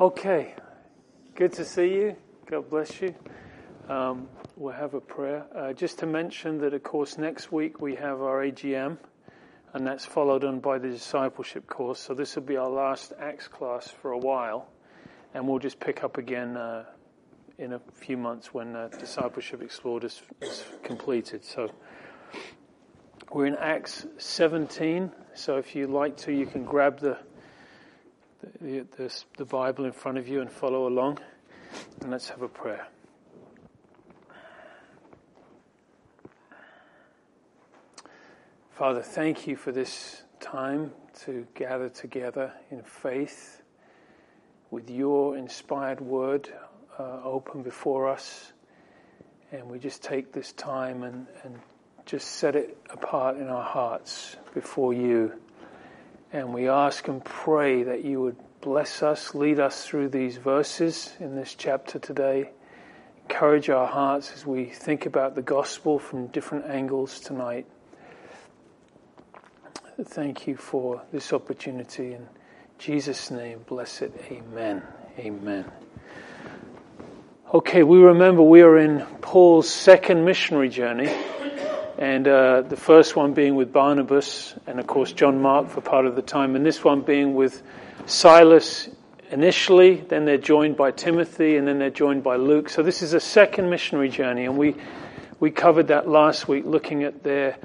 Okay, good to see you. God bless you. We'll have a prayer. Just to mention that, of course, next week we have our AGM, and that's followed on by the discipleship course. So this will be our last Acts class for a while, and we'll just pick up again in a few months when Discipleship Explored is completed. So we're in Acts 17, so if you like to, you can grab the Bible in front of you and follow along, and let's have a prayer. Father, thank you for this time to gather together in faith with your inspired word open before us, and we just take this time and just set it apart in our hearts before you. And we ask and pray that you would bless us, lead us through these verses in this chapter today. Encourage our hearts as we think about the gospel from different angles tonight. Thank you for this opportunity. In Jesus' name, bless it. Amen. Amen. Okay, we remember we are in Paul's second missionary journey. And the first one being with Barnabas, and of course John Mark for part of the time, and this one being with Silas initially, then they're joined by Timothy, and then they're joined by Luke. So this is a second missionary journey, and we covered that last week, looking at the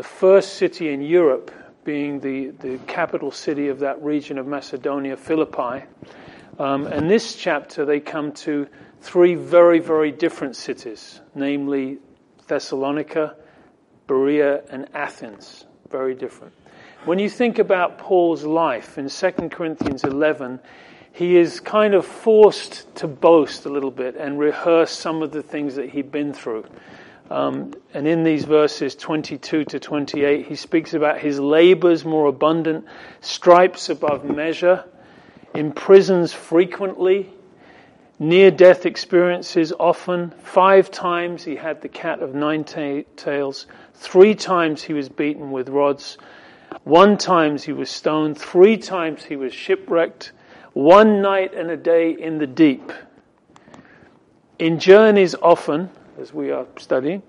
first city in Europe being the capital city of that region of Macedonia, Philippi. And this chapter, they come to three very, very different cities, namely Thessalonica, Berea and Athens, very different. When you think about Paul's life in 2 Corinthians 11, he is kind of forced to boast a little bit and rehearse some of the things that he'd been through. And in these verses 22 to 28, he speaks about his labors more abundant, stripes above measure, imprisons frequently, near-death experiences often. 5 times he had the cat of 9 tails. 3 times he was beaten with rods. 1 time he was stoned. 3 times he was shipwrecked. 1 night and a day in the deep. In journeys often, as we are studying,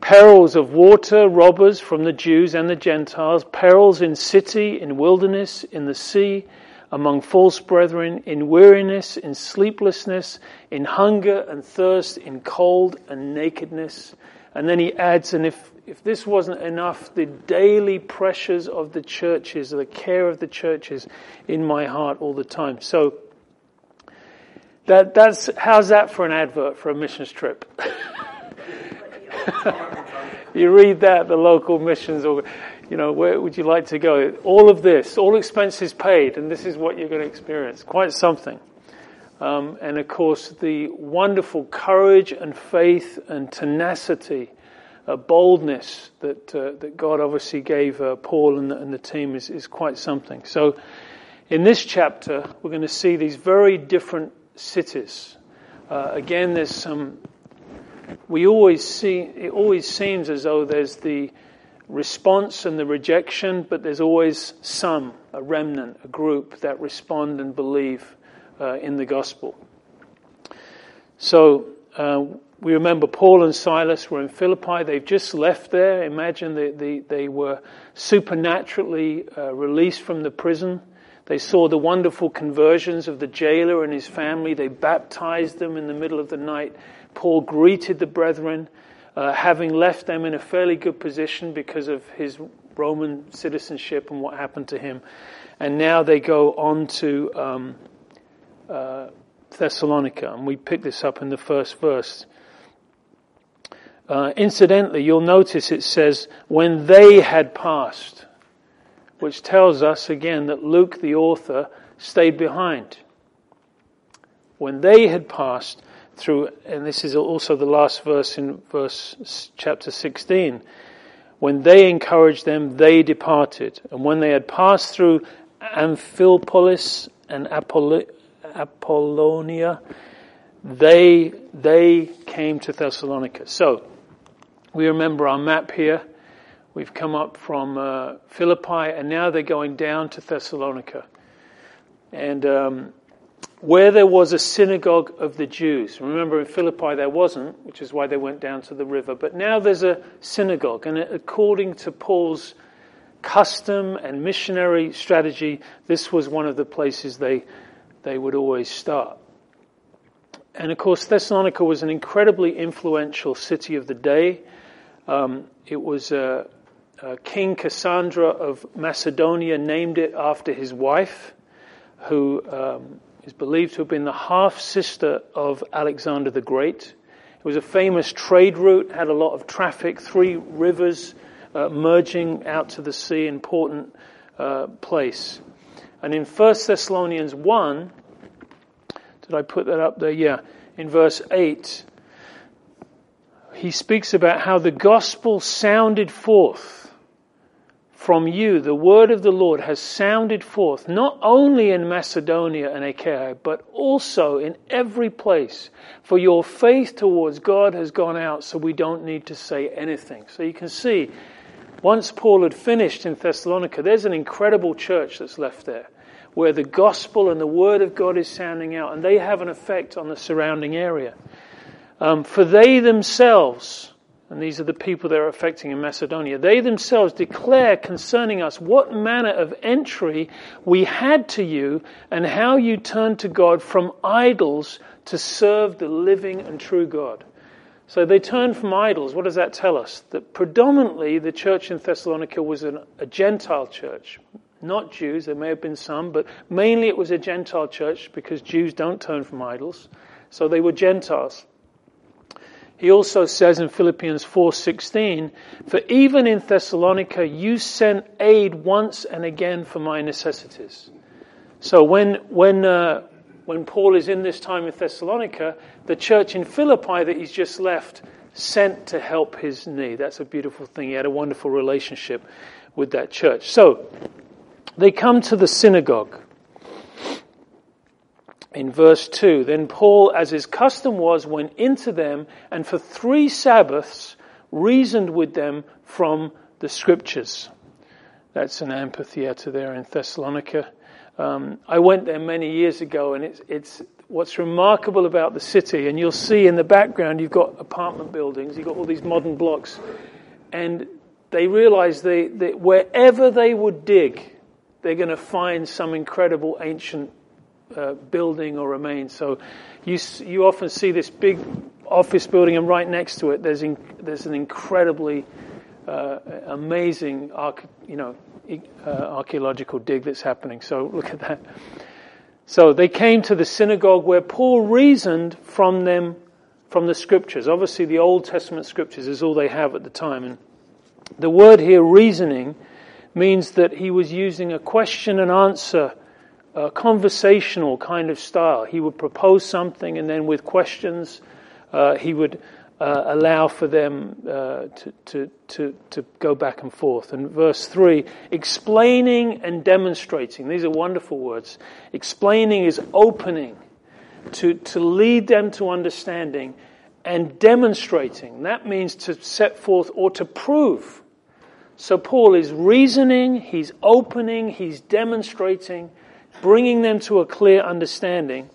perils of water, robbers from the Jews and the Gentiles, perils in city, in wilderness, in the sea, among false brethren, in weariness, in sleeplessness, in hunger and thirst, in cold and nakedness. And then he adds, and if this wasn't enough, the daily pressures of the churches, the care of the churches in my heart all the time. So that's how's that for an advert for a missions trip? You read that, the local missions or where would you like to go? All of this, all expenses paid, and this is what you're going to experience. Quite something. And of course, the wonderful courage and faith and tenacity, boldness that God obviously gave Paul and the team is quite something. So in this chapter, we're going to see these very different cities. Again, there's some... It always seems as though there's the response and the rejection, but there's always a remnant, a group that respond and believe in the gospel. So we remember Paul and Silas were in Philippi. They've just left there. Imagine they were supernaturally released from the prison. They saw the wonderful conversions of the jailer and his family. They baptized them in the middle of the night. Paul greeted the brethren, having left them in a fairly good position because of his Roman citizenship and what happened to him. And now they go on to Thessalonica. And we pick this up in the first verse. Incidentally, you'll notice it says, when they had passed, which tells us again that Luke, the author, stayed behind. When they had passed through, and this is also the last verse in verse chapter 16. When they encouraged them, they departed. And when they had passed through Amphipolis and Apollonia, they came to Thessalonica. So, we remember our map here. We've come up from Philippi, and now they're going down to Thessalonica. And where there was a synagogue of the Jews. Remember, in Philippi there wasn't, which is why they went down to the river. But now there's a synagogue, and according to Paul's custom and missionary strategy, this was one of the places they would always start. And of course, Thessalonica was an incredibly influential city of the day. It was King Cassandra of Macedonia named it after his wife, who is believed to have been the half-sister of Alexander the Great. It was a famous trade route, had a lot of traffic, three rivers merging out to the sea, important place. And in 1 Thessalonians 1, did I put that up there? Yeah. In verse 8, he speaks about how the gospel sounded forth from you. The word of the Lord has sounded forth, not only in Macedonia and Achaia, but also in every place. For your faith towards God has gone out, so we don't need to say anything. So you can see, once Paul had finished in Thessalonica, there's an incredible church that's left there, where the gospel and the word of God is sounding out, and they have an effect on the surrounding area. For they themselves, and these are the people they're affecting in Macedonia, they themselves declare concerning us what manner of entry we had to you, and how you turned to God from idols to serve the living and true God. So they turned from idols. What does that tell us? That predominantly the church in Thessalonica was a Gentile church. Not Jews, there may have been some, but mainly it was a Gentile church because Jews don't turn from idols. So they were Gentiles. He also says in Philippians 4:16, for even in Thessalonica you sent aid once and again for my necessities. So when Paul is in this time in Thessalonica, the church in Philippi that he's just left sent to help his need. That's a beautiful thing. He had a wonderful relationship with that church. So they come to the synagogue. In verse 2, then Paul, as his custom was, went into them and for 3 Sabbaths reasoned with them from the Scriptures. That's an amphitheater there in Thessalonica. I went there many years ago, and it's what's remarkable about the city, and you'll see in the background you've got apartment buildings, you've got all these modern blocks, and they realized that wherever they would dig, they're going to find some incredible ancient building or remains. So you often see this big office building, and right next to it there's an incredibly amazing archaeological dig that's happening. So look at that. So they came to the synagogue where Paul reasoned from them from the Scriptures. Obviously, the Old Testament Scriptures is all they have at the time, and the word here, reasoning, means that he was using a question and answer, a conversational kind of style. He would propose something, and then with questions, he would allow for them to go back and forth. And verse 3, explaining and demonstrating. These are wonderful words. Explaining is opening, to lead them to understanding, and demonstrating. That means to set forth or to prove. So Paul is reasoning, he's opening, he's demonstrating, bringing them to a clear understanding.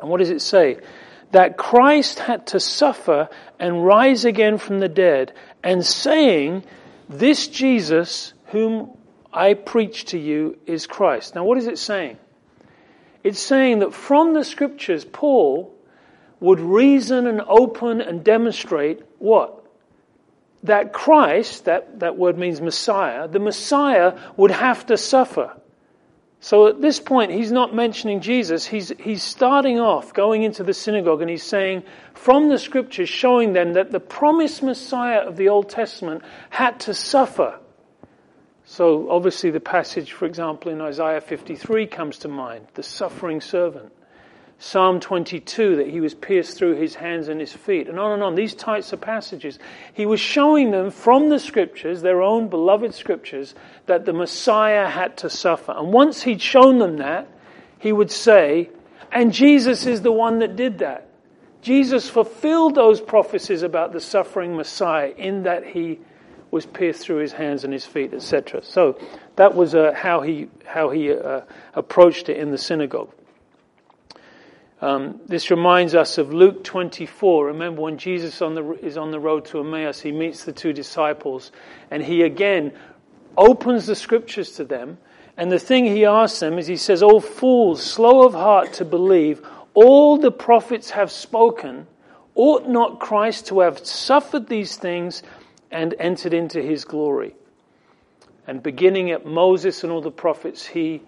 And what does it say? That Christ had to suffer and rise again from the dead, and saying, this Jesus whom I preach to you is Christ. Now what is it saying? It's saying that from the Scriptures, Paul would reason and open and demonstrate what? That Christ, that word means Messiah, the Messiah would have to suffer. So at this point, he's not mentioning Jesus. He's starting off, going into the synagogue, and he's saying, from the Scriptures, showing them that the promised Messiah of the Old Testament had to suffer. So obviously the passage, for example, in Isaiah 53 comes to mind, the suffering servant. Psalm 22, that he was pierced through his hands and his feet, and on and on. These types of passages. He was showing them from the Scriptures, their own beloved Scriptures, that the Messiah had to suffer. And once he'd shown them that, he would say, and Jesus is the one that did that. Jesus fulfilled those prophecies about the suffering Messiah in that he was pierced through his hands and his feet, etc. So that was how he approached it in the synagogue. This reminds us of Luke 24. Remember when Jesus is on the road to Emmaus, he meets the two disciples and he again opens the scriptures to them. And the thing he asks them is he says, "O fools, slow of heart to believe, all the prophets have spoken. Ought not Christ to have suffered these things and entered into his glory?" And beginning at Moses and all the prophets, he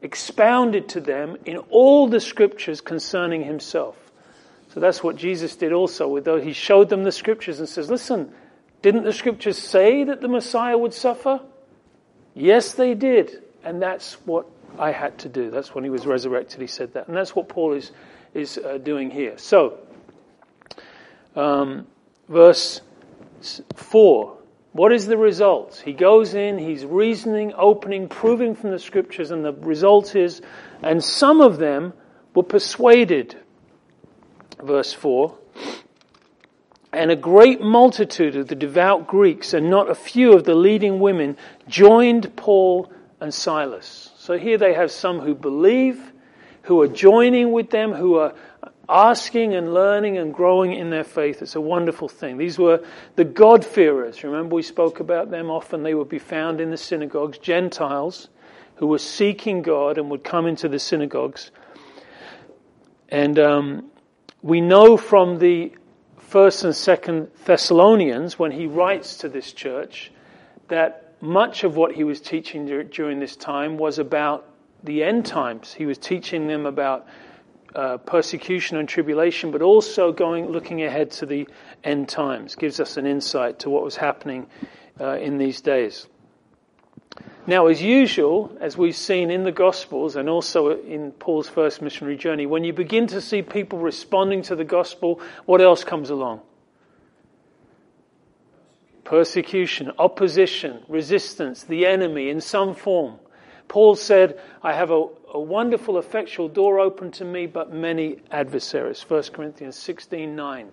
expounded to them in all the scriptures concerning himself. So that's what Jesus did also. He showed them the scriptures and says, listen, didn't the scriptures say that the Messiah would suffer? Yes, they did. And that's what I had to do. That's when he was resurrected, he said that. And that's what Paul is doing here. So, verse 4. What is the result? He goes in, he's reasoning, opening, proving from the scriptures, and the result is, and some of them were persuaded, verse 4, and a great multitude of the devout Greeks and not a few of the leading women joined Paul and Silas. So here they have some who believe, who are joining with them, who are asking and learning and growing in their faith. It's a wonderful thing. These were the God-fearers. Remember we spoke about them often. They would be found in the synagogues, Gentiles who were seeking God and would come into the synagogues. And we know from the 1st and 2nd Thessalonians, when he writes to this church, that much of what he was teaching during this time was about the end times. He was teaching them about persecution and tribulation, but also looking ahead to the end times. Gives us an insight to what was happening in these days. Now, as usual, as we've seen in the Gospels and also in Paul's first missionary journey, when you begin to see people responding to the Gospel, what else comes along? Persecution, opposition, resistance, the enemy in some form. Paul said, I have a wonderful, effectual door open to me, but many adversaries. 1 Corinthians 16:9.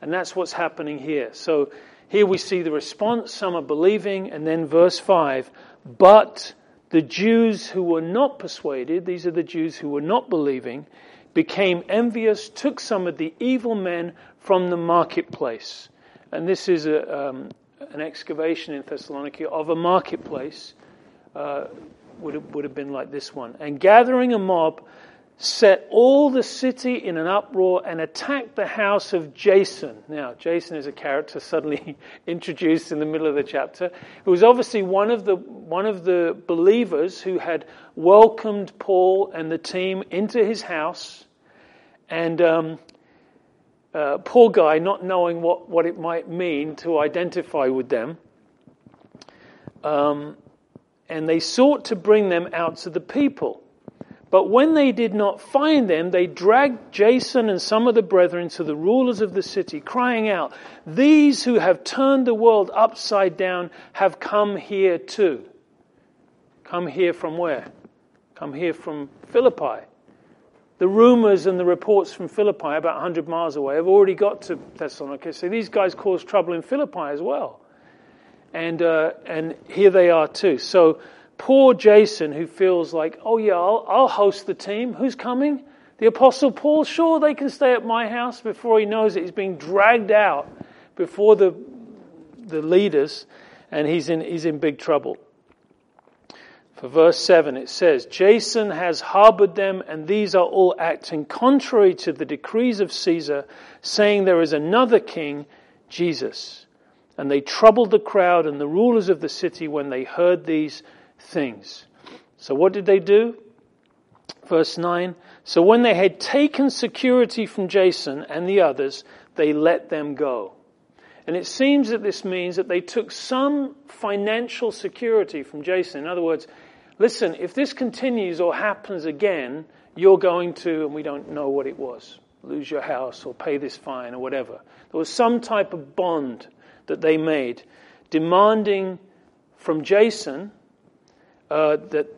And that's what's happening here. So here we see the response. Some are believing. And then verse 5. But the Jews who were not persuaded, these are the Jews who were not believing, became envious, took some of the evil men from the marketplace. And this is an excavation in Thessalonica of a marketplace. Would have been like this one. And gathering a mob, set all the city in an uproar and attacked the house of Jason. Now, Jason is a character suddenly introduced in the middle of the chapter, who was obviously one of the believers who had welcomed Paul and the team into his house. And poor guy, not knowing what it might mean to identify with them. And they sought to bring them out to the people. But when they did not find them, they dragged Jason and some of the brethren to the rulers of the city, crying out, "These who have turned the world upside down have come here too." Come here from where? Come here from Philippi. The rumors and the reports from Philippi, about 100 miles away, have already got to Thessalonica. So these guys caused trouble in Philippi as well. And here they are too. So poor Jason, who feels like, oh yeah, I'll host the team. Who's coming? The Apostle Paul? Sure, they can stay at my house. Before he knows it, he's being dragged out before the leaders, and he's in big trouble. For verse 7, it says, Jason has harbored them, and these are all acting contrary to the decrees of Caesar, saying there is another king, Jesus. And they troubled the crowd and the rulers of the city when they heard these things. So what did they do? Verse 9. So when they had taken security from Jason and the others, they let them go. And it seems that this means that they took some financial security from Jason. In other words, listen, if this continues or happens again, you're going to, and we don't know what it was, lose your house or pay this fine or whatever. There was some type of bond that they made, demanding from Jason that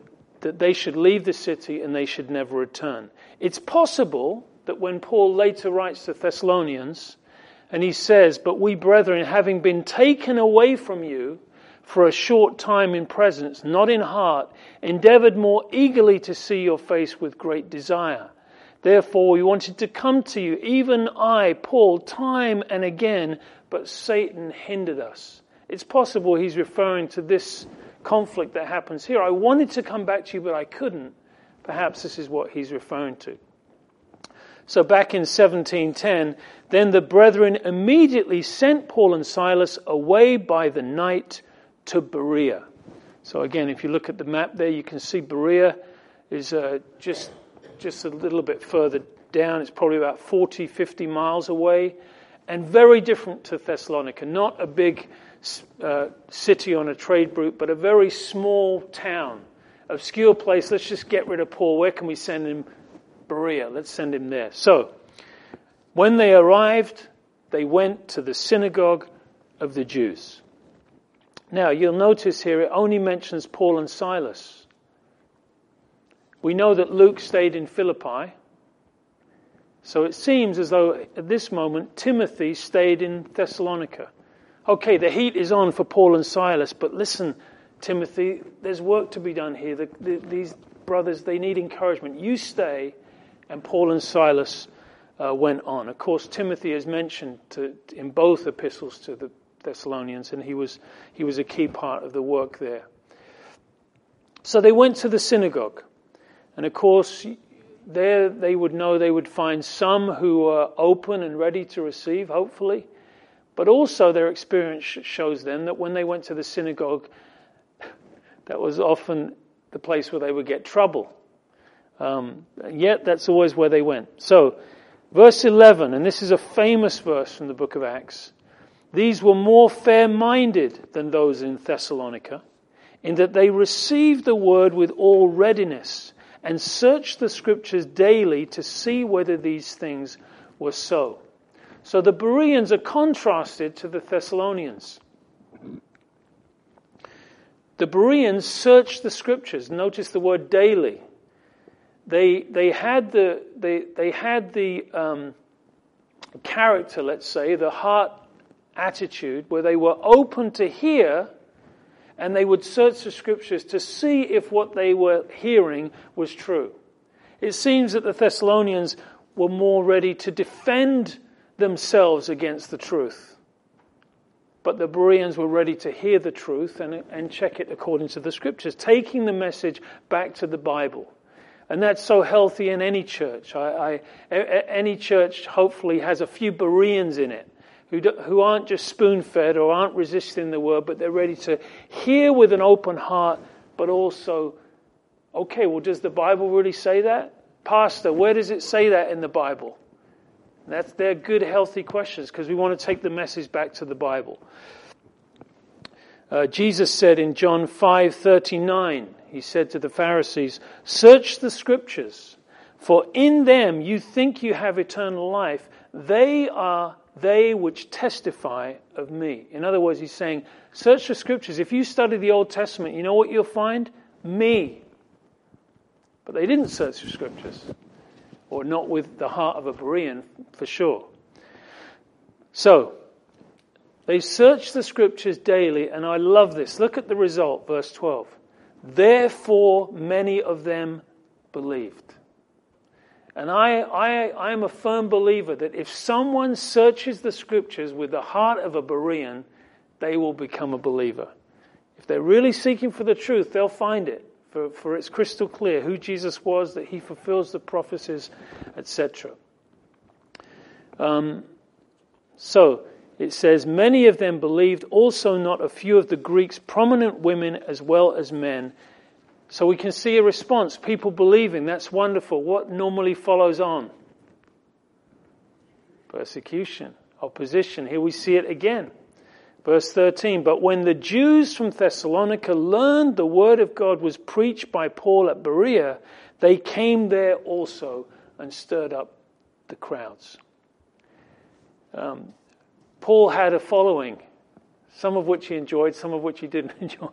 they should leave the city and they should never return. It's possible that when Paul later writes to Thessalonians, and he says, "But we, brethren, having been taken away from you for a short time in presence, not in heart, endeavored more eagerly to see your face with great desire. Therefore, we wanted to come to you, even I, Paul, time and again, but Satan hindered us. It's possible he's referring to this conflict that happens here. I wanted to come back to you, but I couldn't. Perhaps this is what he's referring to. So back in 1710, then the brethren immediately sent Paul and Silas away by the night to Berea. So again, if you look at the map there, you can see Berea is just a little bit further down. It's probably about 40, 50 miles away, and very different to Thessalonica. Not a big city on a trade route, but a very small town, obscure place. Let's just get rid of Paul. Where can we send him? Berea. Let's send him there. So when they arrived, they went to the synagogue of the Jews. Now, you'll notice here it only mentions Paul and Silas. We know that Luke stayed in Philippi. So it seems as though at this moment Timothy stayed in Thessalonica. Okay, the heat is on for Paul and Silas, but listen, Timothy, there's work to be done here. These brothers, they need encouragement. You stay, and Paul and Silas went on. Of course, Timothy is mentioned in both epistles to the Thessalonians, and he was a key part of the work there. So they went to the synagogue, and of course there they would find some who are open and ready to receive, hopefully, but also their experience shows them that when they went to the synagogue, that was often the place where they would get trouble. Yet that's always where they went. So verse 11, and this is a famous verse from the book of Acts. These were more fair-minded than those in Thessalonica, in that they received the word with all readiness and searched the scriptures daily to see whether these things were so. So the Bereans are contrasted to the Thessalonians. The Bereans searched the scriptures. Notice the word daily. They had the character, let's say, the heart attitude, where they were open to hear, and they would search the scriptures to see if what they were hearing was true. It seems that the Thessalonians were more ready to defend themselves against the truth, but the Bereans were ready to hear the truth and check it according to the scriptures, taking the message back to the Bible. And that's so healthy in any church. Any church hopefully has a few Bereans in it who aren't just spoon-fed or aren't resisting the word, but they're ready to hear with an open heart, but also, okay, well, does the Bible really say that? Pastor, where does it say that in the Bible? They're good, healthy questions, because we want to take the message back to the Bible. Jesus said in John 5:39, he said to the Pharisees, "Search the scriptures, for in them you think you have eternal life. They are they which testify of me." In other words, he's saying, search the scriptures. If you study the Old Testament, you know what you'll find? Me. But they didn't search the scriptures. Or not with the heart of a Berean, for sure. So, they searched the scriptures daily, and I love this. Look at the result, verse 12. Therefore, many of them believed. And I am a firm believer that if someone searches the scriptures with the heart of a Berean, they will become a believer. If they're really seeking for the truth, they'll find it. For it's crystal clear who Jesus was, that he fulfills the prophecies, etc. So it says, many of them believed, also not a few of the Greeks, prominent women as well as men. So we can see a response, people believing, that's wonderful. What normally follows on? Persecution, opposition. Here we see it again. Verse 13, but when the Jews from Thessalonica learned the word of God was preached by Paul at Berea, they came there also and stirred up the crowds. Paul had a following, some of which he enjoyed, some of which he didn't enjoy.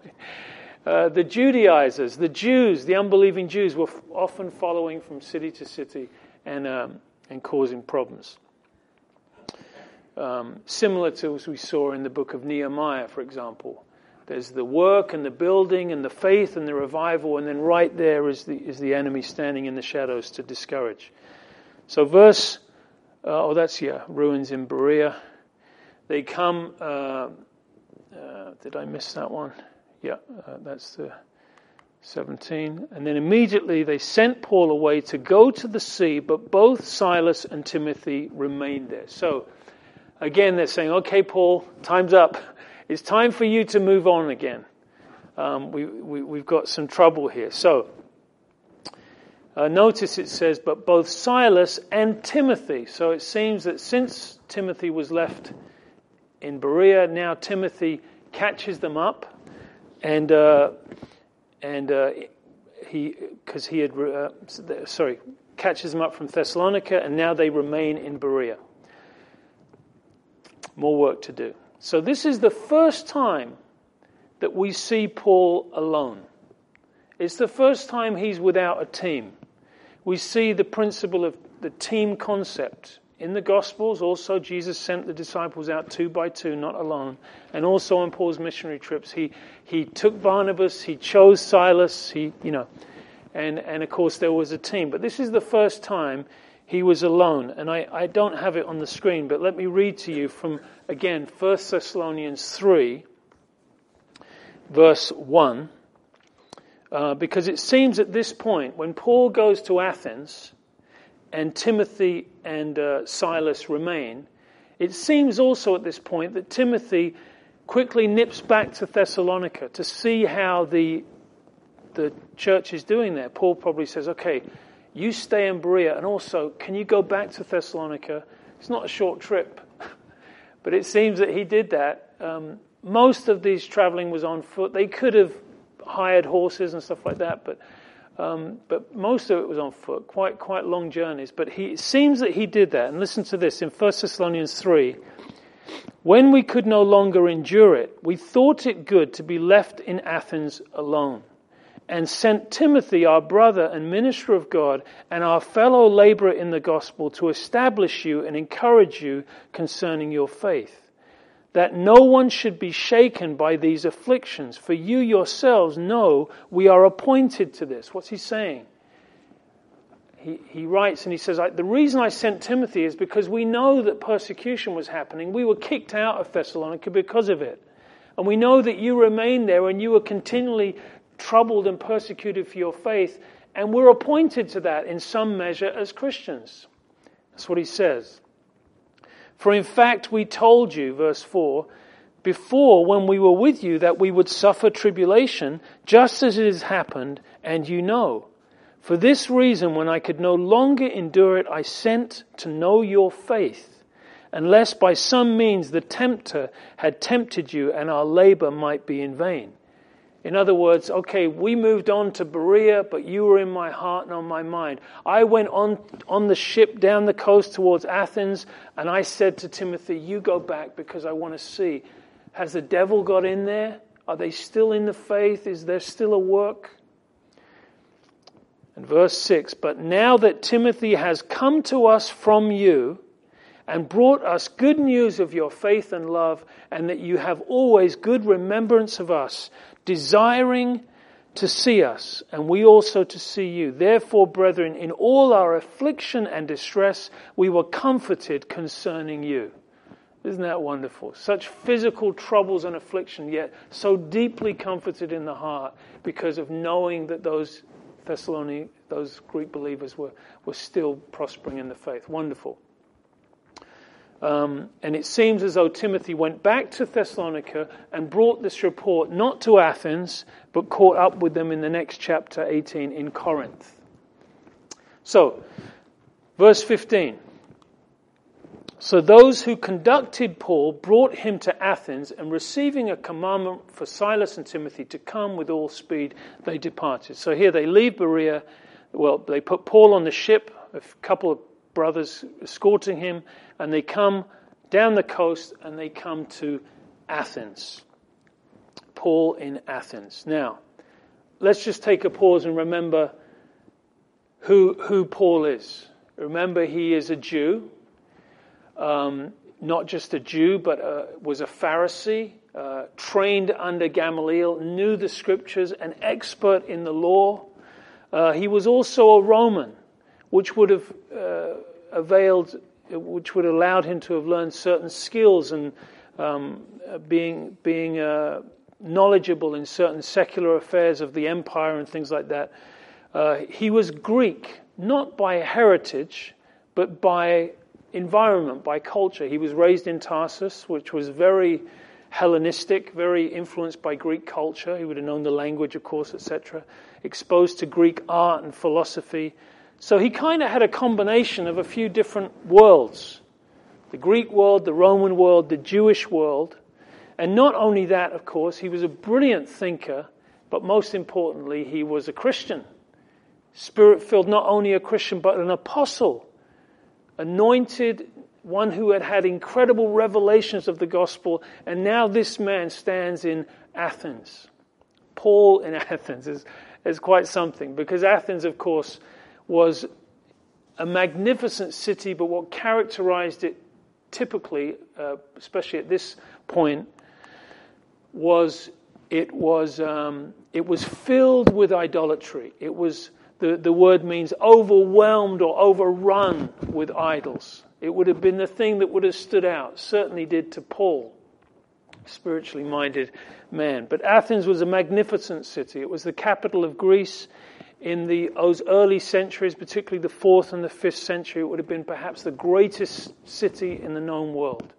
The Judaizers, the Jews, the unbelieving Jews, were often following from city to city and causing problems. Similar to as we saw in the book of Nehemiah, for example. There's the work and the building and the faith and the revival, and then right there is the enemy standing in the shadows to discourage. So ruins in Berea. They come, did I miss that one? Yeah, that's the 17. And then immediately they sent Paul away to go to the sea, but both Silas and Timothy remained there. So again, they're saying, okay, Paul, time's up. It's time for you to move on again. We've got some trouble here. So notice it says, but both Silas and Timothy. So it seems that since Timothy was left in Berea, now Timothy catches them up. Catches them up from Thessalonica, and now they remain in Berea. More work to do. So this is the first time that we see Paul alone. It's the first time he's without a team. We see the principle of the team concept. In the Gospels, also, Jesus sent the disciples out two by two, not alone. And also on Paul's missionary trips, he took Barnabas, he chose Silas, and of course there was a team. But this is the first time he was alone. And I don't have it on the screen, but let me read to you from, again, 1 Thessalonians 3, verse 1. Because it seems at this point, when Paul goes to Athens and Timothy and Silas remain, it seems also at this point that Timothy quickly nips back to Thessalonica to see how the church is doing there. Paul probably says, okay, you stay in Berea, and also, can you go back to Thessalonica? It's not a short trip, but it seems that he did that. Most of these traveling was on foot. They could have hired horses and stuff like that, but most of it was on foot, quite long journeys. But it seems that he did that. And listen to this, in 1 Thessalonians 3, when we could no longer endure it, we thought it good to be left in Athens alone, and sent Timothy, our brother and minister of God, and our fellow laborer in the gospel, to establish you and encourage you concerning your faith, that no one should be shaken by these afflictions, for you yourselves know we are appointed to this. What's he saying? He writes and he says, the reason I sent Timothy is because we know that persecution was happening. We were kicked out of Thessalonica because of it. And we know that you remained there and you were continually troubled and persecuted for your faith. And we're appointed to that in some measure as Christians. That's what he says. For in fact, we told you, verse 4, before when we were with you that we would suffer tribulation, just as it has happened, and you know. For this reason, when I could no longer endure it, I sent to know your faith, unless by some means the tempter had tempted you and our labor might be in vain. In other words, okay, we moved on to Berea, but you were in my heart and on my mind. I went on the ship down the coast towards Athens, and I said to Timothy, you go back because I want to see. Has the devil got in there? Are they still in the faith? Is there still a work? And verse 6, but now that Timothy has come to us from you, and brought us good news of your faith and love, and that you have always good remembrance of us, desiring to see us, and we also to see you. Therefore, brethren, in all our affliction and distress, we were comforted concerning you. Isn't that wonderful? Such physical troubles and affliction, yet so deeply comforted in the heart because of knowing that those Greek believers were still prospering in the faith. Wonderful. And it seems as though Timothy went back to Thessalonica and brought this report not to Athens, but caught up with them in the next chapter 18 in Corinth. So, verse 15. So those who conducted Paul brought him to Athens, and receiving a commandment for Silas and Timothy to come with all speed, they departed. So here they leave Berea. Well, they put Paul on the ship, a couple of brothers escorting him, and they come down the coast and they come to Athens. Paul in Athens. Now, let's just take a pause and remember who Paul is. Remember, he is a Jew, not just a Jew, but was a Pharisee, trained under Gamaliel, knew the scriptures, an expert in the law. He was also a Roman, which would have availed, which would have allowed him to have learned certain skills and being knowledgeable in certain secular affairs of the empire and things like that. He was Greek, not by heritage, but by environment, by culture. He was raised in Tarsus, which was very Hellenistic, very influenced by Greek culture. He would have known the language, of course, etc., exposed to Greek art and philosophy. So he kind of had a combination of a few different worlds, the Greek world, the Roman world, the Jewish world. And not only that, of course, he was a brilliant thinker, but most importantly, he was a Christian, spirit-filled, not only a Christian, but an apostle, anointed, one who had had incredible revelations of the gospel. And now this man stands in Athens. Paul in Athens is quite something, because Athens, of course, was a magnificent city, but what characterized it typically, especially at this point, was it was filled with idolatry. It was, the word means overwhelmed or overrun with idols. It would have been the thing that would have stood out, certainly did to Paul, spiritually minded man. But Athens was a magnificent city. It was the capital of Greece. In those early centuries, particularly the 4th and the 5th century, it would have been perhaps the greatest city in the known world.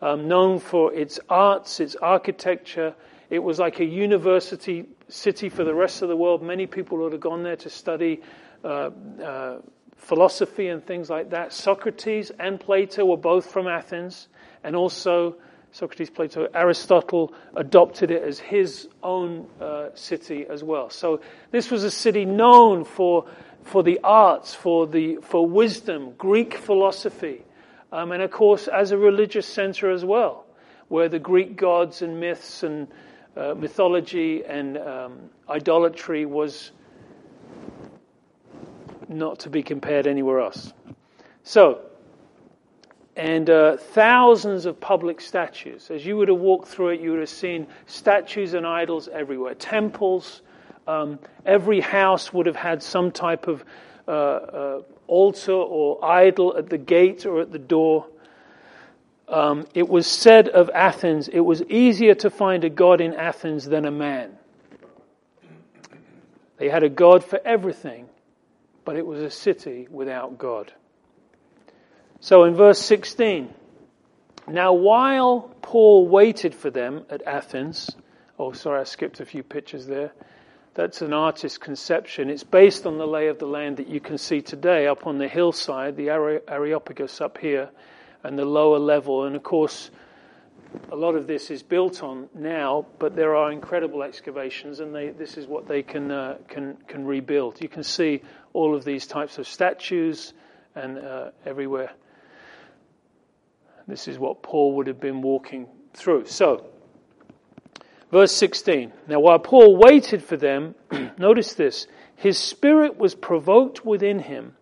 Known for its arts, its architecture. It was like a university city for the rest of the world. Many people would have gone there to study philosophy and things like that. Socrates and Plato were both from Athens, and also Socrates, Plato, Aristotle adopted it as his own city as well. So this was a city known for the arts, for wisdom, Greek philosophy, and of course as a religious center as well, where the Greek gods and myths and mythology and idolatry was not to be compared anywhere else. So. And thousands of public statues. As you would have walked through it, you would have seen statues and idols everywhere. Temples. Every house would have had some type of altar or idol at the gate or at the door. It was said of Athens, it was easier to find a god in Athens than a man. They had a god for everything, but it was a city without God. So in verse 16, now while Paul waited for them at Athens, oh, sorry, I skipped a few pictures there. That's an artist's conception. It's based on the lay of the land that you can see today up on the hillside, the Areopagus up here, and the lower level. And of course, a lot of this is built on now, but there are incredible excavations, and this is what they can rebuild. You can see all of these types of statues and everywhere. This is what Paul would have been walking through. So, verse 16. Now, while Paul waited for them, notice this, his spirit was provoked within him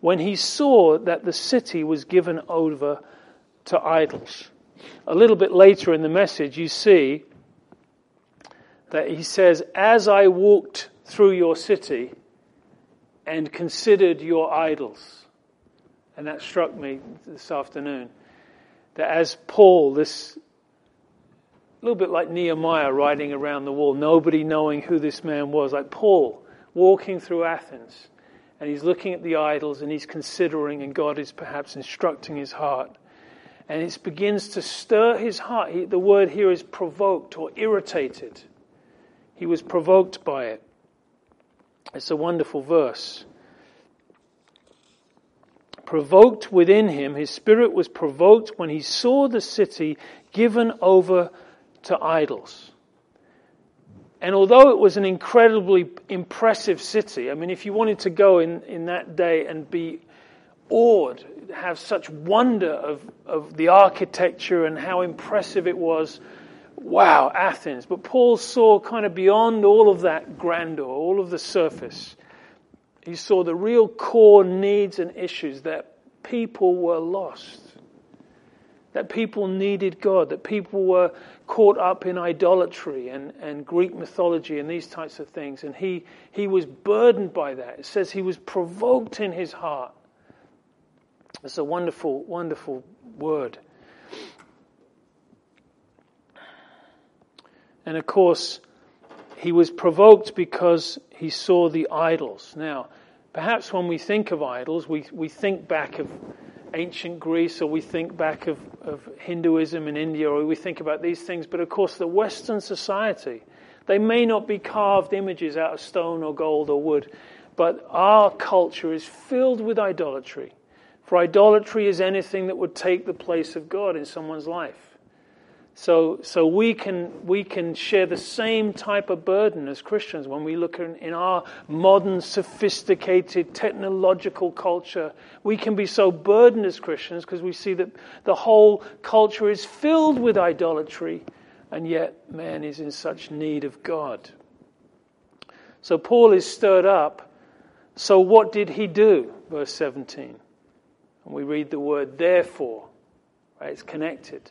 when he saw that the city was given over to idols. A little bit later in the message, you see that he says, as I walked through your city and considered your idols. And that struck me this afternoon, that as Paul, this a little bit like Nehemiah riding around the wall, nobody knowing who this man was, like Paul walking through Athens, and he's looking at the idols and he's considering, and God is perhaps instructing his heart. And it begins to stir his heart. The word here is provoked or irritated. He was provoked by it. It's a wonderful verse. Provoked within him, his spirit was provoked when he saw the city given over to idols. And although it was an incredibly impressive city, I mean, if you wanted to go in that day and be awed, have such wonder of the architecture and how impressive it was, wow, Athens. But Paul saw kind of beyond all of that grandeur, all of the surface. He saw the real core needs and issues, that people were lost, that people needed God, that people were caught up in idolatry and Greek mythology and these types of things. And he was burdened by that. It says he was provoked in his heart It's a wonderful, wonderful word. And of course, he was provoked because he saw the idols. Now, perhaps when we think of idols, we think back of ancient Greece, or we think back of Hinduism in India, or we think about these things. But of course, the Western society, they may not be carved images out of stone or gold or wood, but our culture is filled with idolatry. For idolatry is anything that would take the place of God in someone's life. So we can share the same type of burden as Christians when we look in our modern, sophisticated, technological culture. We can be so burdened as Christians because we see that the whole culture is filled with idolatry, and yet man is in such need of God. So Paul is stirred up. So what did he do? Verse 17. And we read the word therefore. Right? It's connected.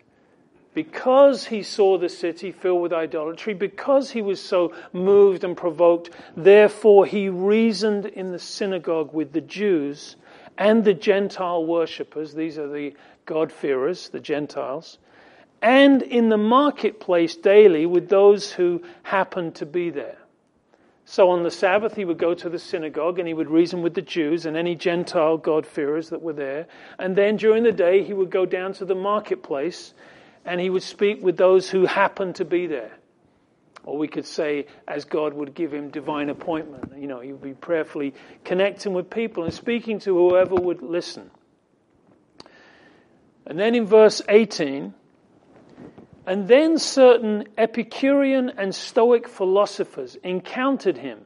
Because he saw the city filled with idolatry, because he was so moved and provoked, therefore he reasoned in the synagogue with the Jews and the Gentile worshippers. These are the God-fearers, the Gentiles. And in the marketplace daily with those who happened to be there. So on the Sabbath, he would go to the synagogue and he would reason with the Jews and any Gentile God-fearers that were there. And then during the day, he would go down to the marketplace and he would speak with those who happened to be there. Or we could say, as God would give him divine appointment. You know, he would be prayerfully connecting with people and speaking to whoever would listen. And then in verse 18, and then certain Epicurean and Stoic philosophers encountered him,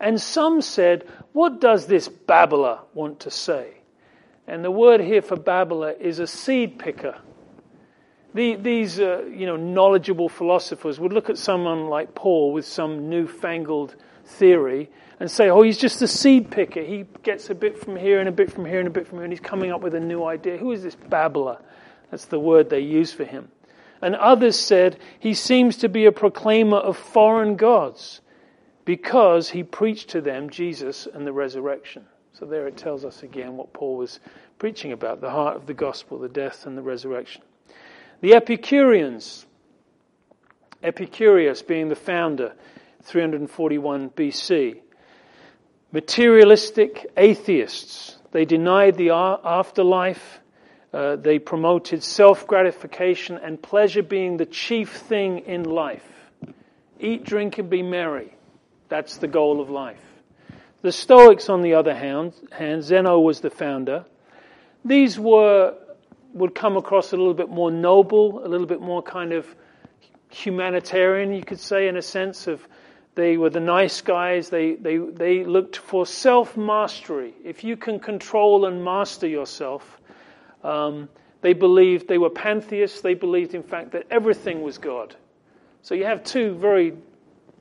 and some said, "What does this babbler want to say?" And the word here for babbler is a seed picker. These knowledgeable philosophers would look at someone like Paul with some newfangled theory and say, "Oh, he's just a seed picker. He gets a bit from here and a bit from here and a bit from here, and he's coming up with a new idea. Who is this babbler?" That's the word they use for him. And others said, "He seems to be a proclaimer of foreign gods because he preached to them Jesus and the resurrection." So there it tells us again what Paul was preaching about, the heart of the gospel, the death and the resurrection. The Epicureans, Epicurus being the founder, 341 BC, materialistic atheists, they denied the afterlife. They promoted self-gratification and pleasure being the chief thing in life. Eat, drink, and be merry. That's the goal of life. The Stoics, on the other hand, Zeno was the founder. These would come across a little bit more noble, a little bit more kind of humanitarian, you could say, in a sense of they were the nice guys. They looked for self-mastery. If you can control and master yourself, they believed, they were pantheists, they believed in fact that everything was God. So you have two very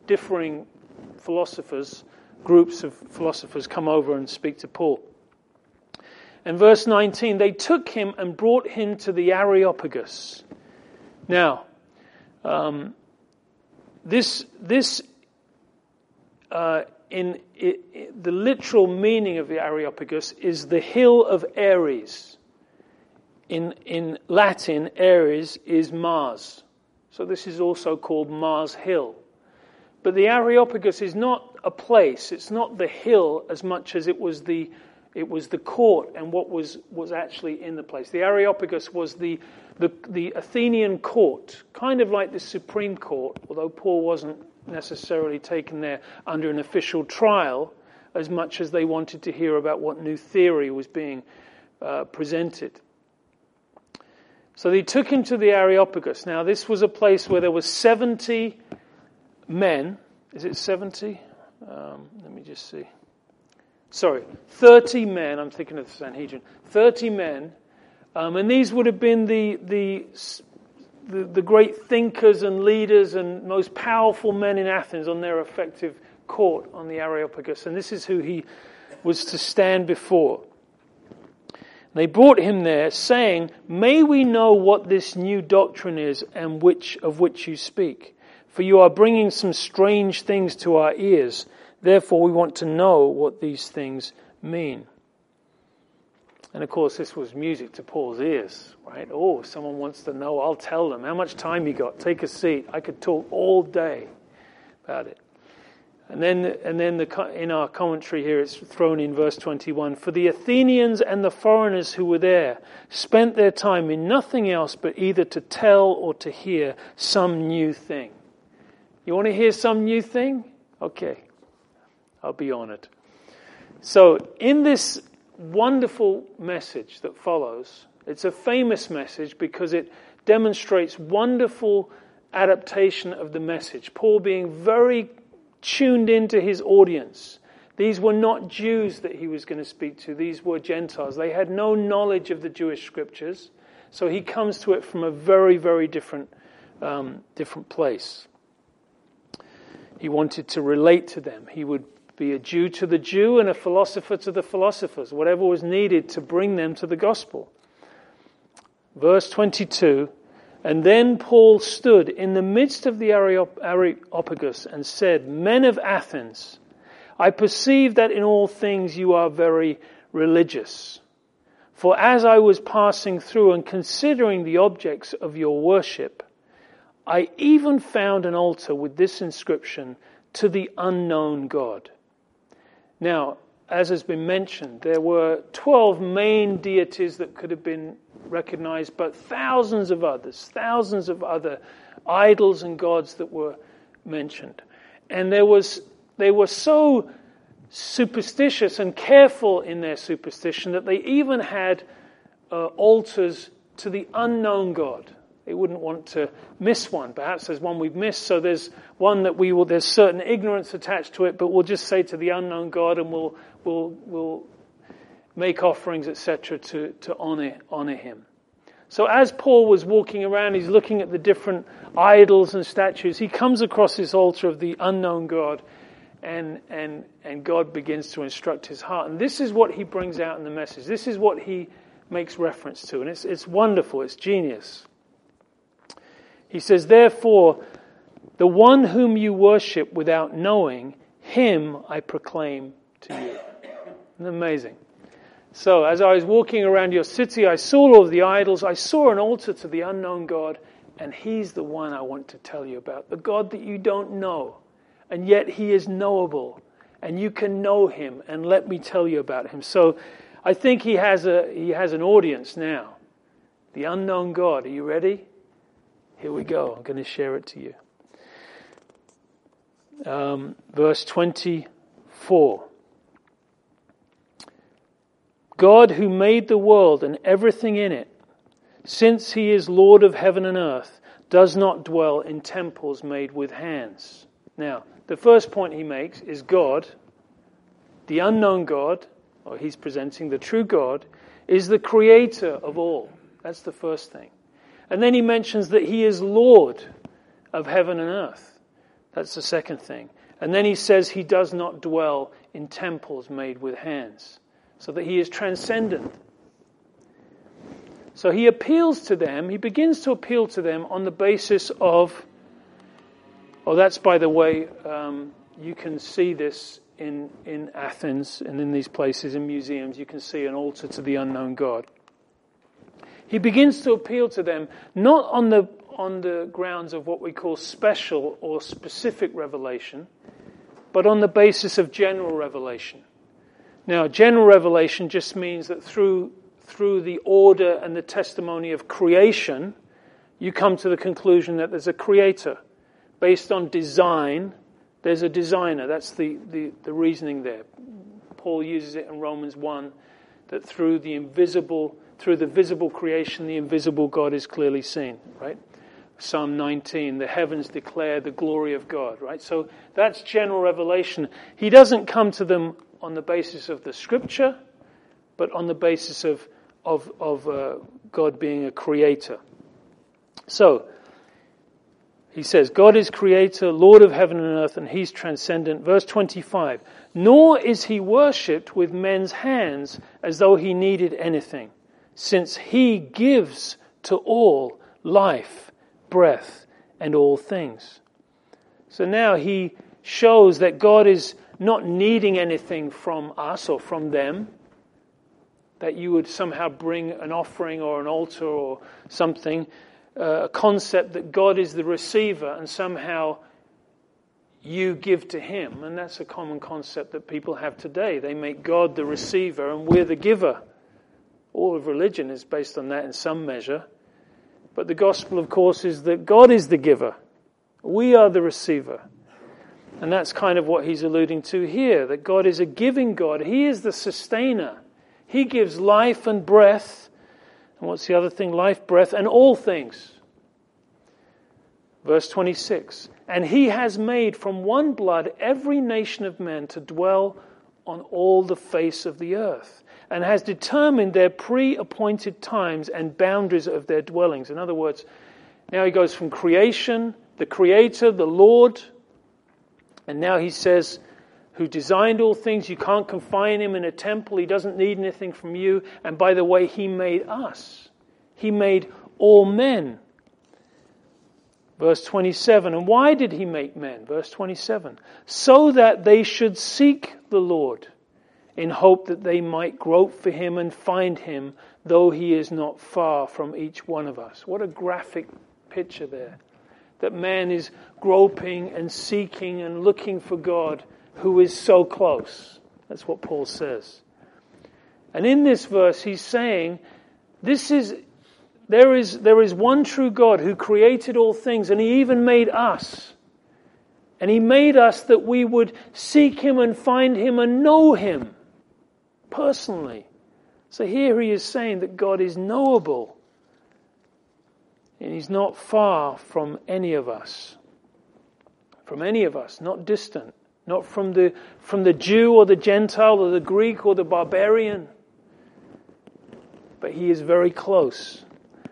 differing groups of philosophers come over and speak to Paul. And verse 19, they took him and brought him to the Areopagus. Now, the literal meaning of the Areopagus is the hill of Ares. In Latin, Ares is Mars. So this is also called Mars Hill. But the Areopagus is not a place. It's not the hill as much as it was the court and what was actually in the place. The Areopagus was the Athenian court, kind of like the Supreme Court, although Paul wasn't necessarily taken there under an official trial as much as they wanted to hear about what new theory was being presented. So they took him to the Areopagus. Now, this was a place where there were 70 men. Is it 70? Let me just see. Sorry, 30 men. I'm thinking of the Sanhedrin. 30 men. And these would have been the great thinkers and leaders and most powerful men in Athens on their effective court on the Areopagus. And this is who he was to stand before. They brought him there, saying, "May we know what this new doctrine is and of which you speak? For you are bringing some strange things to our ears. Therefore, we want to know what these things mean." And of course, this was music to Paul's ears, right? Oh, someone wants to know, I'll tell them. How much time you got? Take a seat. I could talk all day about it. And then in our commentary here, it's thrown in verse 21. For the Athenians and the foreigners who were there spent their time in nothing else but either to tell or to hear some new thing. You want to hear some new thing? Okay, I'll be honored. So in this wonderful message that follows, it's a famous message because it demonstrates wonderful adaptation of the message. Paul being very tuned into his audience. These were not Jews that he was going to speak to. These were Gentiles. They had no knowledge of the Jewish scriptures. So he comes to it from a very, very different place. He wanted to relate to them. He would be a Jew to the Jew and a philosopher to the philosophers, whatever was needed to bring them to the gospel. Verse 22, and then Paul stood in the midst of the Areopagus and said, Men of Athens, I perceive that in all things you are very religious. For as I was passing through and considering the objects of your worship, I even found an altar with this inscription, To the Unknown God. Now, as has been mentioned, there were 12 main deities that could have been recognized, but thousands of other idols and gods that were mentioned. And they were so superstitious and careful in their superstition that they even had altars to the unknown God. They wouldn't want to miss one. Perhaps there's one we've missed, so there's one that there's certain ignorance attached to it, but we'll just say to the unknown God, and we'll make offerings, etc., to honor him. So as Paul was walking around, he's looking at the different idols and statues. He comes across this altar of the unknown God, and God begins to instruct his heart. And this is what he brings out in the message. This is what he makes reference to, and it's wonderful. It's genius. He says, Therefore, the one whom you worship without knowing, him I proclaim to you. Isn't amazing? So, as I was walking around your city, I saw all of the idols. I saw an altar to the unknown God, and he's the one I want to tell you about. The God that you don't know, and yet he is knowable, and you can know him, and let me tell you about him. So, I think he has an audience now. The unknown God. Are you ready? Here we go. I'm going to share it to you. Verse 24. God who made the world and everything in it, since he is Lord of heaven and earth, does not dwell in temples made with hands. Now, the first point he makes is God, the unknown God, or he's presenting the true God, is the creator of all. That's the first thing. And then he mentions that he is Lord of heaven and earth. That's the second thing. And then he says he does not dwell in temples made with hands, so that he is transcendent. So he appeals to them, he begins to appeal to them on the basis of, oh, that's by the way, you can see this in Athens and in these places, in museums, you can see an altar to the unknown God. He begins to appeal to them, not on the grounds of what we call special or specific revelation, but on the basis of general revelation. Now, general revelation just means that through the order and the testimony of creation, you come to the conclusion that there's a creator. Based on design, there's a designer. That's the reasoning there. Paul uses it in Romans 1, that through the visible creation, the invisible God is clearly seen, right? Psalm 19, the heavens declare the glory of God, right? So that's general revelation. He doesn't come to them on the basis of the scripture, but on the basis of God being a creator. So, he says, God is creator, Lord of heaven and earth, and he's transcendent. Verse 25, nor is he worshipped with men's hands as though he needed anything, since he gives to all life, breath, and all things. So now he shows that God is not needing anything from us or from them, that you would somehow bring an offering or an altar or something, a concept that God is the receiver and somehow you give to him. And that's a common concept that people have today. They make God the receiver and we're the giver. All of religion is based on that in some measure. But the gospel, of course, is that God is the giver. We are the receiver. And that's kind of what he's alluding to here, that God is a giving God. He is the sustainer. He gives life and breath. And what's the other thing? Life, breath, and all things. Verse 26. And he has made from one blood every nation of men to dwell on all the face of the earth, and has determined their pre-appointed times and boundaries of their dwellings. In other words, now he goes from creation, the Creator, the Lord, and now he says, who designed all things, you can't confine him in a temple, he doesn't need anything from you, and by the way, he made us. He made all men. Verse 27, and why did he make men? Verse 27, so that they should seek the Lord in hope that they might grope for him and find him, though he is not far from each one of us. What a graphic picture there. That man is groping and seeking and looking for God who is so close. That's what Paul says. And in this verse he's saying, there is one true God who created all things, and he even made us. And he made us that we would seek him and find him and know him personally. So here he is saying that God is knowable. And he's not far from any of us. From any of us, not distant. Not from the Jew or the Gentile or the Greek or the barbarian. But he is very close.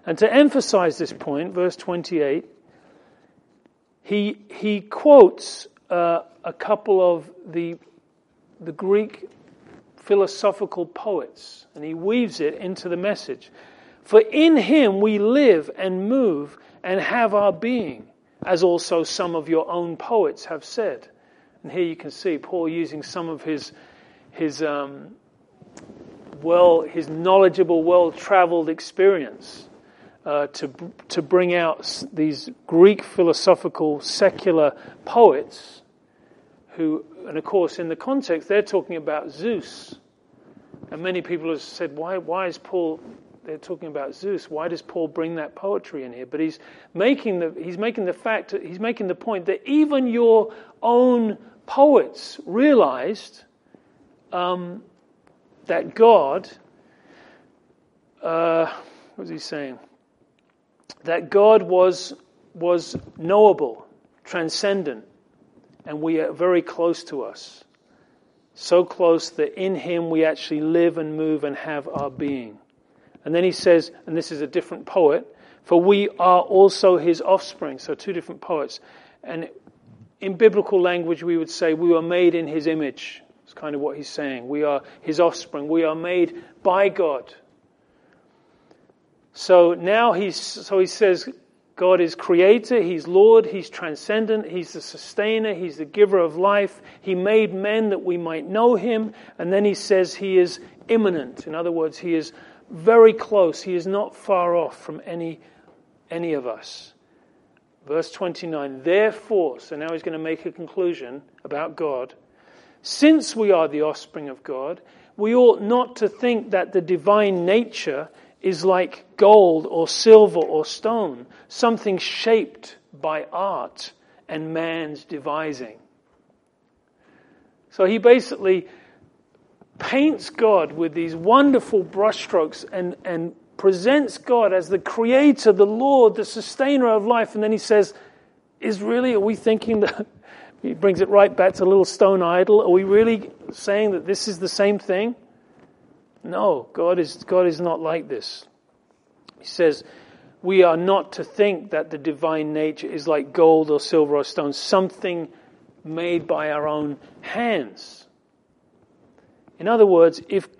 And to emphasize this point, verse 28, he quotes a couple of the Greek philosophical poets, and he weaves it into the message. For in him we live and move and have our being, as also some of your own poets have said. And here you can see Paul using some of his knowledgeable, well-traveled experience. To bring out these Greek philosophical secular poets who, and of course in the context they're talking about Zeus, and many people have said, why does Paul bring that poetry in here? But he's making the point that even your own poets realized that God, what was he saying? That God was knowable, transcendent, and we are very close to us. So close that in him we actually live and move and have our being. And then he says, and this is a different poet, for we are also his offspring. So two different poets. And in biblical language we would say we were made in his image. It's kind of what he's saying. We are his offspring. We are made by God. So now he says God is creator, he's Lord, he's transcendent, he's the sustainer, he's the giver of life. He made men that we might know him. And then he says he is imminent. In other words, he is very close. He is not far off from any of us. Verse 29, therefore, so now he's going to make a conclusion about God. Since we are the offspring of God, we ought not to think that the divine nature is like gold or silver or stone, something shaped by art and man's devising. So he basically paints God with these wonderful brushstrokes and presents God as the creator, the Lord, the sustainer of life. And then he says, are we thinking that, he brings it right back to little stone idol, are we really saying that this is the same thing? No, God is not like this. He says, we are not to think that the divine nature is like gold or silver or stone, something made by our own hands. In other words, if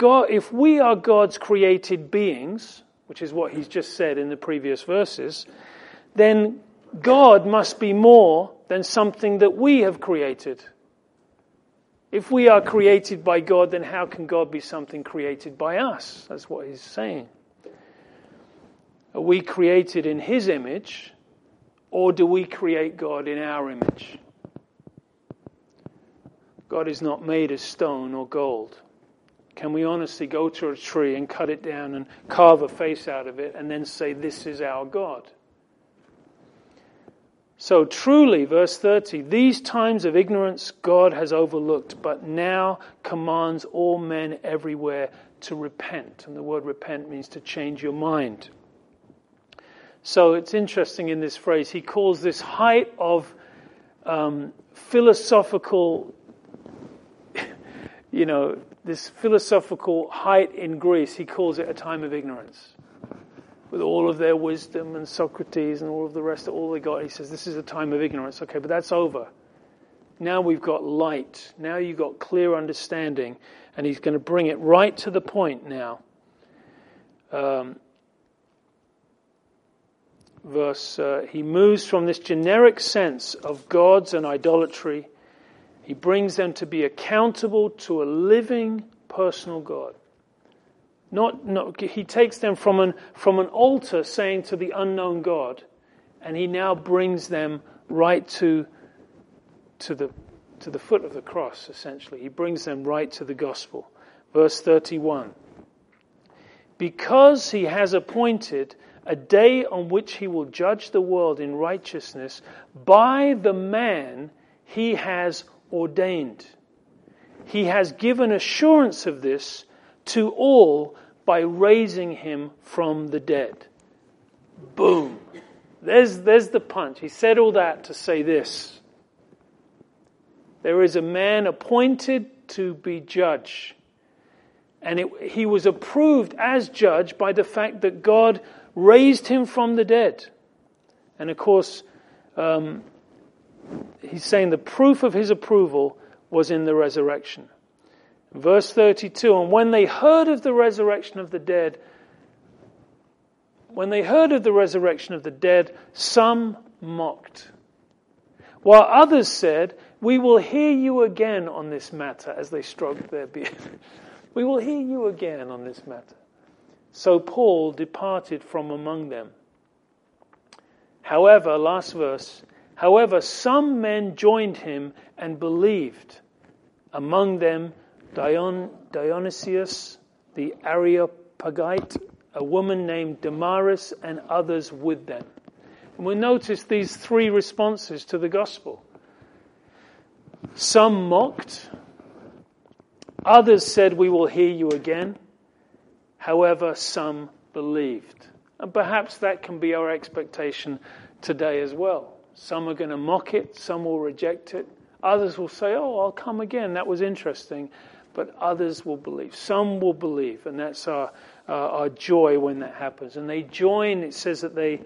we are God's created beings, which is what he's just said in the previous verses, then God must be more than something that we have created. If we are created by God, then how can God be something created by us? That's what he's saying. Are we created in his image, or do we create God in our image? God is not made of stone or gold. Can we honestly go to a tree and cut it down and carve a face out of it and then say, this is our God? So truly, verse 30, these times of ignorance God has overlooked, but now commands all men everywhere to repent. And the word repent means to change your mind. So it's interesting in this phrase, he calls this height of philosophical, this philosophical height in Greece, he calls it a time of ignorance. With all of their wisdom and Socrates and all of the rest of all they got, he says, this is a time of ignorance. Okay, but that's over. Now we've got light. Now you've got clear understanding. And he's going to bring it right to the point now. He moves from this generic sense of gods and idolatry. He brings them to be accountable to a living, personal God. He takes them from an altar saying to the unknown God, and he now brings them right to the foot of the cross, essentially. He brings them right to the gospel. Verse 31. Because he has appointed a day on which he will judge the world in righteousness by the man he has ordained. He has given assurance of this to all by raising him from the dead. Boom. There's the punch. He said all that to say this. There is a man appointed to be judge. And he was approved as judge by the fact that God raised him from the dead. And of course, he's saying the proof of his approval was in the resurrection. Verse 32, and when they heard of the resurrection of the dead, some mocked, while others said, we will hear you again on this matter, as they stroked their beard. We will hear you again on this matter. So Paul departed from among them. However, last verse, some men joined him and believed, among them Dionysius, the Areopagite, a woman named Damaris, and others with them. And we'll notice these three responses to the gospel. Some mocked. Others said, we will hear you again. However, some believed. And perhaps that can be our expectation today as well. Some are going to mock it. Some will reject it. Others will say, oh, I'll come again. That was interesting. But others will believe. Some will believe. And that's our joy when that happens. And they join. It says that they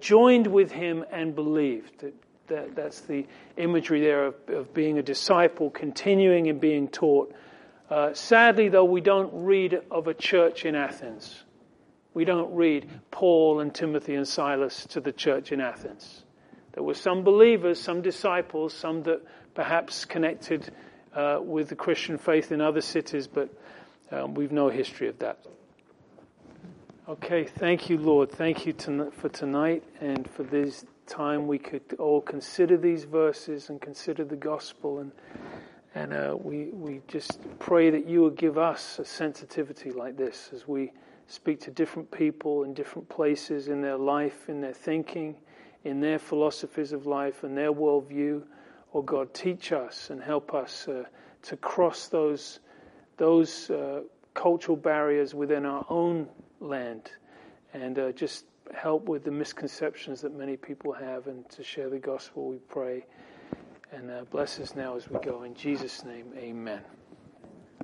joined with him and believed. That's the imagery there of being a disciple, continuing and being taught. Sadly, though, we don't read of a church in Athens. We don't read Paul and Timothy and Silas to the church in Athens. There were some believers, some disciples, some that perhaps connected with the Christian faith in other cities, but we've no history of that. Okay, thank you, Lord. Thank you for tonight and for this time we could all consider these verses and consider the gospel. And we just pray that you would give us a sensitivity like this as we speak to different people in different places in their life, in their thinking, in their philosophies of life and their worldview. Oh God, teach us and help us to cross those cultural barriers within our own land and just help with the misconceptions that many people have and to share the gospel, we pray. And bless us now as we go. In Jesus' name, amen.